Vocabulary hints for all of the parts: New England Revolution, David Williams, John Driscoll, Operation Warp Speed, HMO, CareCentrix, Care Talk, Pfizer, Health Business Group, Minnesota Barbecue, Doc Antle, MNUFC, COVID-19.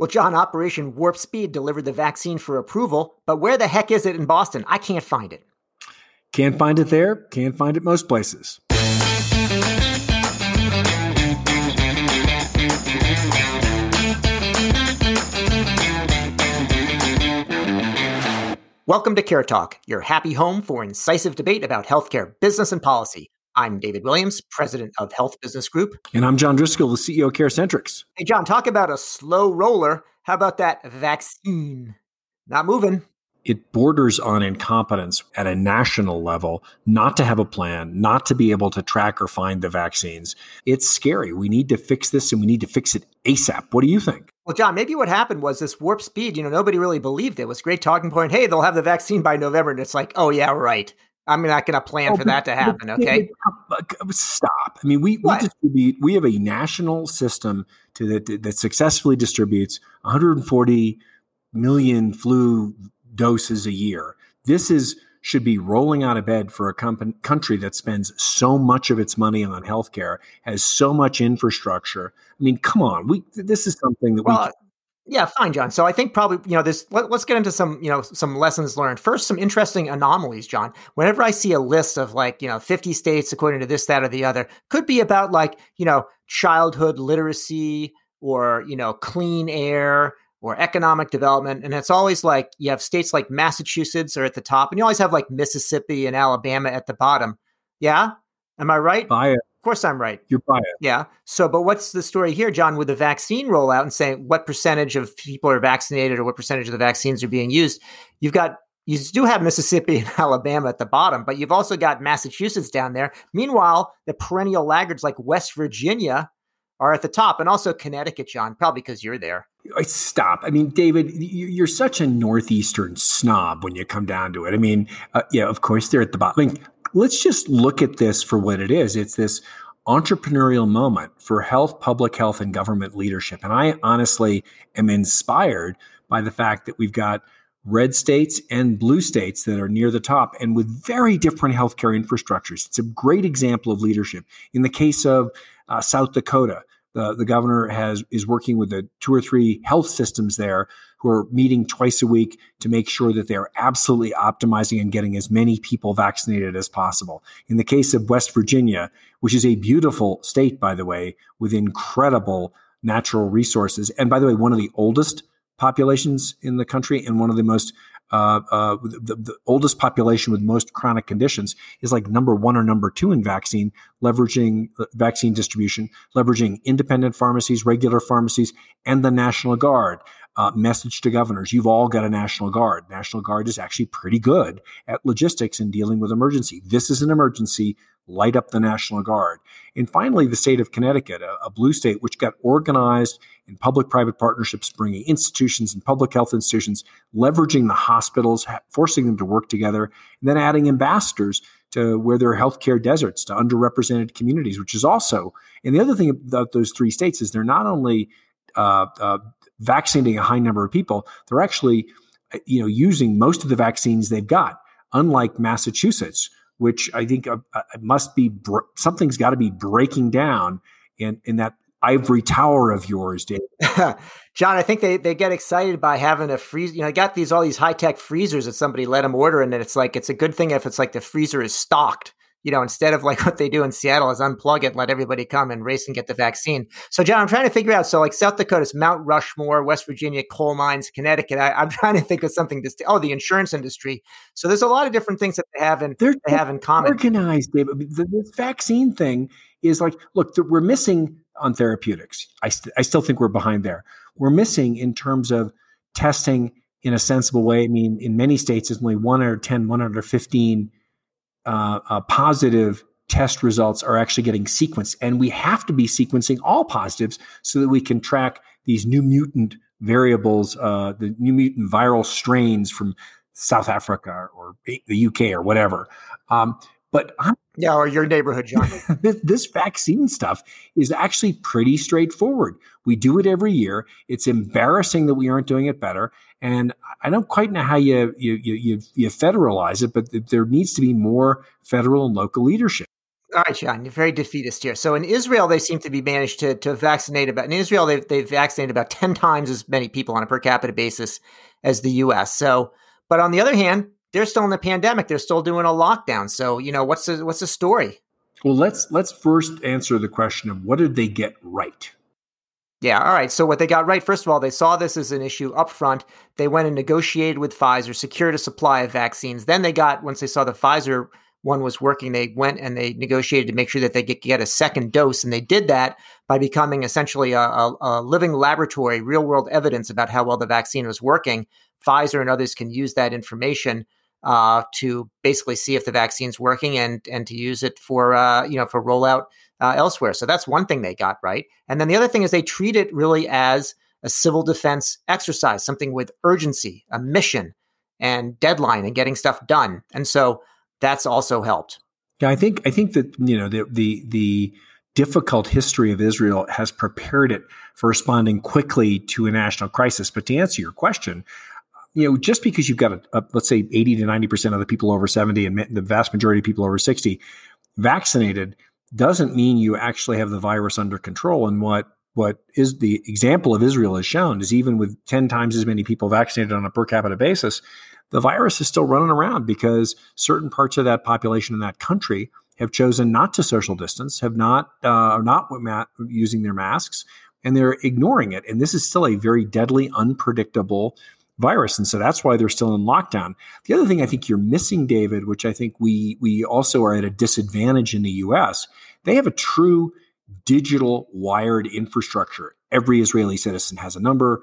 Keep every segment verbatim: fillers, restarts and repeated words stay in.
Well, John, Operation Warp Speed delivered the vaccine for approval, but where the heck is it in Boston? I can't find it. Can't find it there. Can't find it most places. Welcome to Care Talk, your happy home for incisive debate about healthcare, business, and policy. I'm David Williams, president of Health Business Group. And I'm John Driscoll, the C E O of CareCentrix. Hey, John, talk about a slow roller. How about that vaccine? Not moving. It borders on incompetence at a national level, not to have a plan, not to be able to track or find the vaccines. It's scary. We need to fix this, and we need to fix it ASAP. What do you think? Well, John, maybe what happened was this warp speed, you know, nobody really believed it. It was a great talking point. Hey, they'll have the vaccine by November. And it's like, oh, yeah, right. I'm not going to plan oh, for but, that to happen, but, okay? Stop. I mean, we, we distribute. We have a national system to that, that successfully distributes one hundred forty million flu doses a year. This is should be rolling out of bed for a company, country that spends so much of its money on healthcare, has so much infrastructure. I mean, come on, we this is something that well, we. Can- yeah, fine, John. So I think probably you know this. Let, let's get into some you know some lessons learned. First, some interesting anomalies, John. Whenever I see a list of like you know fifty states according to this, that, or the other, could be about like you know childhood literacy or you know clean air or economic development. And it's always like you have states like Massachusetts are at the top, and you always have like Mississippi and Alabama at the bottom. Yeah? Am I right? Bias. Of course I'm right. You're biased. Yeah. So, but what's the story here, John, with the vaccine rollout and saying what percentage of people are vaccinated or what percentage of the vaccines are being used? You've got, you do have Mississippi and Alabama at the bottom, but you've also got Massachusetts down there. Meanwhile, the perennial laggards like West Virginia are at the top, and also Connecticut, John, probably because you're there. Stop. I mean, David, you're such a Northeastern snob when you come down to it. I mean, uh, yeah, of course, they're at the bottom. I mean, let's just look at this for what it is. It's this entrepreneurial moment for health, public health, and government leadership. And I honestly am inspired by the fact that we've got red states and blue states that are near the top and with very different healthcare infrastructures. It's a great example of leadership. In the case of uh, South Dakota, The, the governor has is working with the two or three health systems there who are meeting twice a week to make sure that they're absolutely optimizing and getting as many people vaccinated as possible. In the case of West Virginia, which is a beautiful state, by the way, with incredible natural resources, and by the way, one of the oldest populations in the country and one of the most Uh, uh, the, the oldest population with most chronic conditions is like number one or number two in vaccine, leveraging vaccine distribution, leveraging independent pharmacies, regular pharmacies, and the National Guard. Uh, message to governors, you've all got a National Guard. National Guard is actually pretty good at logistics and dealing with emergency. This is an emergency. Light up the National Guard. And finally, the state of Connecticut, a, a blue state, which got organized in public-private partnerships, bringing institutions and public health institutions, leveraging the hospitals, ha- forcing them to work together, and then adding ambassadors to where there are healthcare deserts, to underrepresented communities, which is also, and the other thing about those three states is they're not only uh, uh, vaccinating a high number of people, they're actually you know, using most of the vaccines they've got, unlike Massachusetts, which I think uh, must be br- something's got to be breaking down in, in that ivory tower of yours, David. John, I think they, they get excited by having a freezer. You know, I got these all these high tech freezers that somebody let them order, and it's like it's a good thing if it's like the freezer is stocked. You know, instead of like what they do in Seattle is unplug it, let everybody come and race and get the vaccine. So, John, I'm trying to figure out. So, like South Dakota's Mount Rushmore, West Virginia, coal mines, Connecticut. I, I'm trying to think of something. Dist- oh, the insurance industry. So, there's a lot of different things that they have in They're they have in common. Organized, David. The, the vaccine thing is like, look, the, we're missing on therapeutics. I st- I still think we're behind there. We're missing in terms of testing in a sensible way. I mean, in many states, it's only one out of ten, one out of fifteen. Uh, uh, positive test results are actually getting sequenced. And we have to be sequencing all positives so that we can track these new mutant variables, uh, the new mutant viral strains from South Africa or the U K or whatever. Um, but I'm, yeah, or your neighborhood, John. this, this vaccine stuff is actually pretty straightforward. We do it every year. It's embarrassing that we aren't doing it better. And I don't quite know how you you you you, you federalize it, but th- there needs to be more federal and local leadership. All right, Sean, you're very defeatist here. So in Israel, they seem to be managed to to vaccinate about, in Israel, they've, they've vaccinated about ten times as many people on a per capita basis as the U S. So, but on the other hand, they're still in the pandemic. They're still doing a lockdown. So, you know, what's the, what's the story? Well, let's, let's first answer the question of what did they get right? Yeah. All right. So what they got right, first of all, they saw this as an issue up front. They went and negotiated with Pfizer, secured a supply of vaccines. Then they got, once they saw the Pfizer one was working, they went and they negotiated to make sure that they could get a second dose. And they did that by becoming essentially a, a, a living laboratory, real world evidence about how well the vaccine was working. Pfizer and others can use that information uh, to basically see if the vaccine's working and, and to use it for, uh, you know, for rollout Uh, elsewhere. So that's one thing they got right. And then the other thing is they treat it really as a civil defense exercise, something with urgency, a mission and deadline and getting stuff done. And so that's also helped. Yeah, I think I think that, you know, the the the difficult history of Israel has prepared it for responding quickly to a national crisis. But to answer your question, you know, just because you've got, a, a, let's say, eighty to ninety percent of the people over seventy and the vast majority of people over sixty vaccinated doesn't mean you actually have the virus under control. And what what is the example of Israel has shown is even with ten times as many people vaccinated on a per capita basis, the virus is still running around because certain parts of that population in that country have chosen not to social distance, have not uh, are not using their masks, and they're ignoring it. And this is still a very deadly, unpredictable virus. And so that's why they're still in lockdown. The other thing I think you're missing, David, which I think we we also are at a disadvantage in the U S, they have a true digital wired infrastructure. Every Israeli citizen has a number.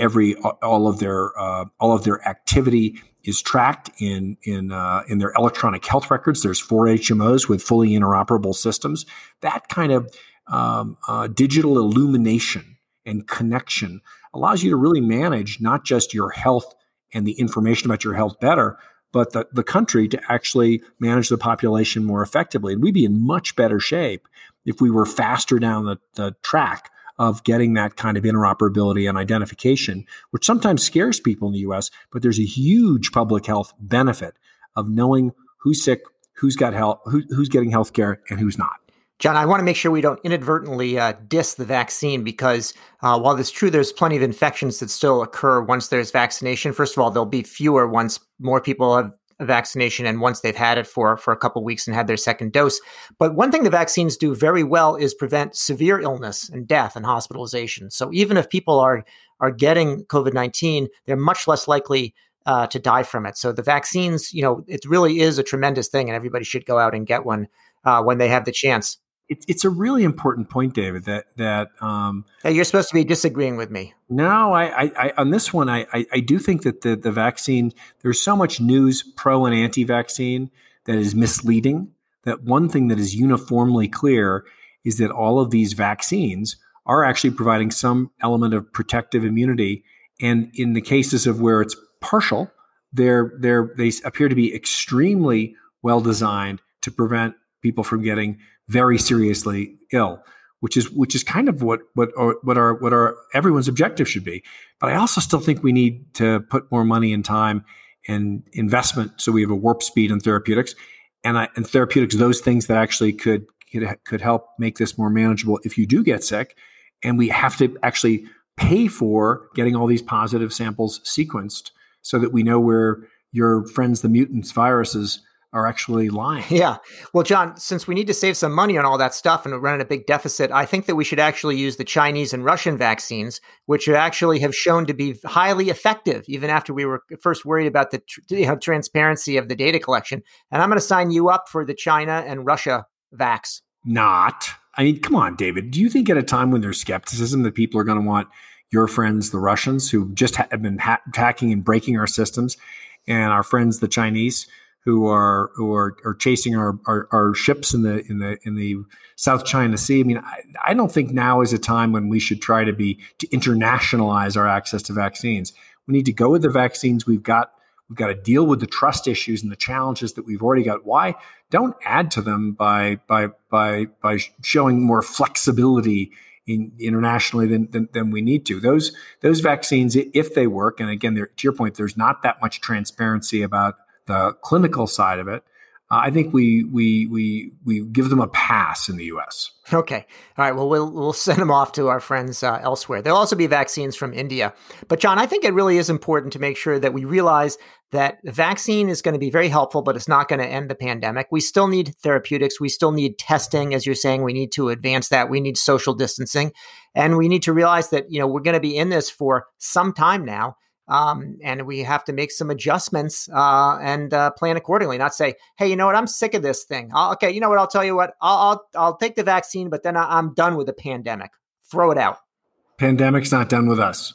Every all of their uh, all of their activity is tracked in in uh, in their electronic health records. There's four H M Os with fully interoperable systems. That kind of um, uh, digital illumination and connection allows you to really manage not just your health and the information about your health better, but the, the country to actually manage the population more effectively. And we'd be in much better shape if we were faster down the, the track of getting that kind of interoperability and identification, which sometimes scares people in the U S, but there's a huge public health benefit of knowing who's sick, who's got health, who, who's getting health care, and who's not. John, I want to make sure we don't inadvertently uh, diss the vaccine because uh, while it's true there's plenty of infections that still occur once there's vaccination, first of all, there'll be fewer once more people have a vaccination and once they've had it for, for a couple of weeks and had their second dose. But one thing the vaccines do very well is prevent severe illness and death and hospitalization. So even if people are, are getting COVID nineteen, they're much less likely uh, to die from it. So the vaccines, you know, it really is a tremendous thing and everybody should go out and get one uh, when they have the chance. It's it's a really important point, David. That that um, hey, you're supposed to be disagreeing with me. No, I, I, I on this one, I, I I do think that the the vaccine. There's so much news pro and anti-vaccine that is misleading. That one thing that is uniformly clear is that all of these vaccines are actually providing some element of protective immunity, and in the cases of where it's partial, they're they're they appear to be extremely well designed to prevent people from getting very seriously ill, which is which is kind of what what or, what our what our everyone's objective should be. But I also still think we need to put more money and time and investment so we have a warp speed in therapeutics, and I, and therapeutics those things that actually could, could could help make this more manageable if you do get sick, and we have to actually pay for getting all these positive samples sequenced so that we know where your friends the mutants viruses are actually lying. Yeah. Well, John, since we need to save some money on all that stuff and we're running a big deficit, I think that we should actually use the Chinese and Russian vaccines, which actually have shown to be highly effective, even after we were first worried about the you know, transparency of the data collection. And I'm going to sign you up for the China and Russia vax. Not. I mean, come on, David. Do you think at a time when there's skepticism that people are going to want your friends, the Russians, who just have been ha- hacking and breaking our systems, and our friends, the Chinese, who are who are, are chasing our, our, our ships in the in the in the South China Sea? I mean, I, I don't think now is a time when we should try to be to internationalize our access to vaccines. We need to go with the vaccines we've got. We've got to deal with the trust issues and the challenges that we've already got. Why? Don't add to them by by by by showing more flexibility in, internationally than, than than we need to. Those those vaccines, if they work, and again, to your point, there's not that much transparency about the clinical side of it, Uh, I think we we we we give them a pass in the U S. Okay. All right. Well, we'll we'll send them off to our friends uh, elsewhere. There'll also be vaccines from India. But John, I think it really is important to make sure that we realize that the vaccine is going to be very helpful, but it's not going to end the pandemic. We still need therapeutics. We still need testing, as you're saying. We need to advance that. We need social distancing, and we need to realize that you know we're going to be in this for some time now. Um, and we have to make some adjustments uh, and uh, plan accordingly. Not say, "Hey, you know what? I'm sick of this thing. I'll, okay, you know what? I'll tell you what. I'll I'll, I'll take the vaccine, but then I, I'm done with the pandemic. Throw it out." Pandemic's not done with us.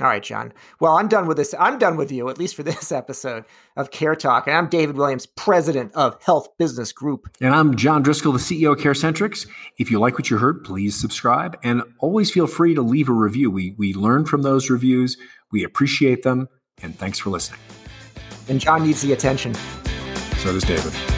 All right, John. Well, I'm done with this. I'm done with you, at least for this episode of Care Talk. And I'm David Williams, president of Health Business Group. And I'm John Driscoll, the C E O of CareCentrix. If you like what you heard, please subscribe. And always feel free to leave a review. We, we learn from those reviews. We appreciate them. And thanks for listening. And John needs the attention. So does David.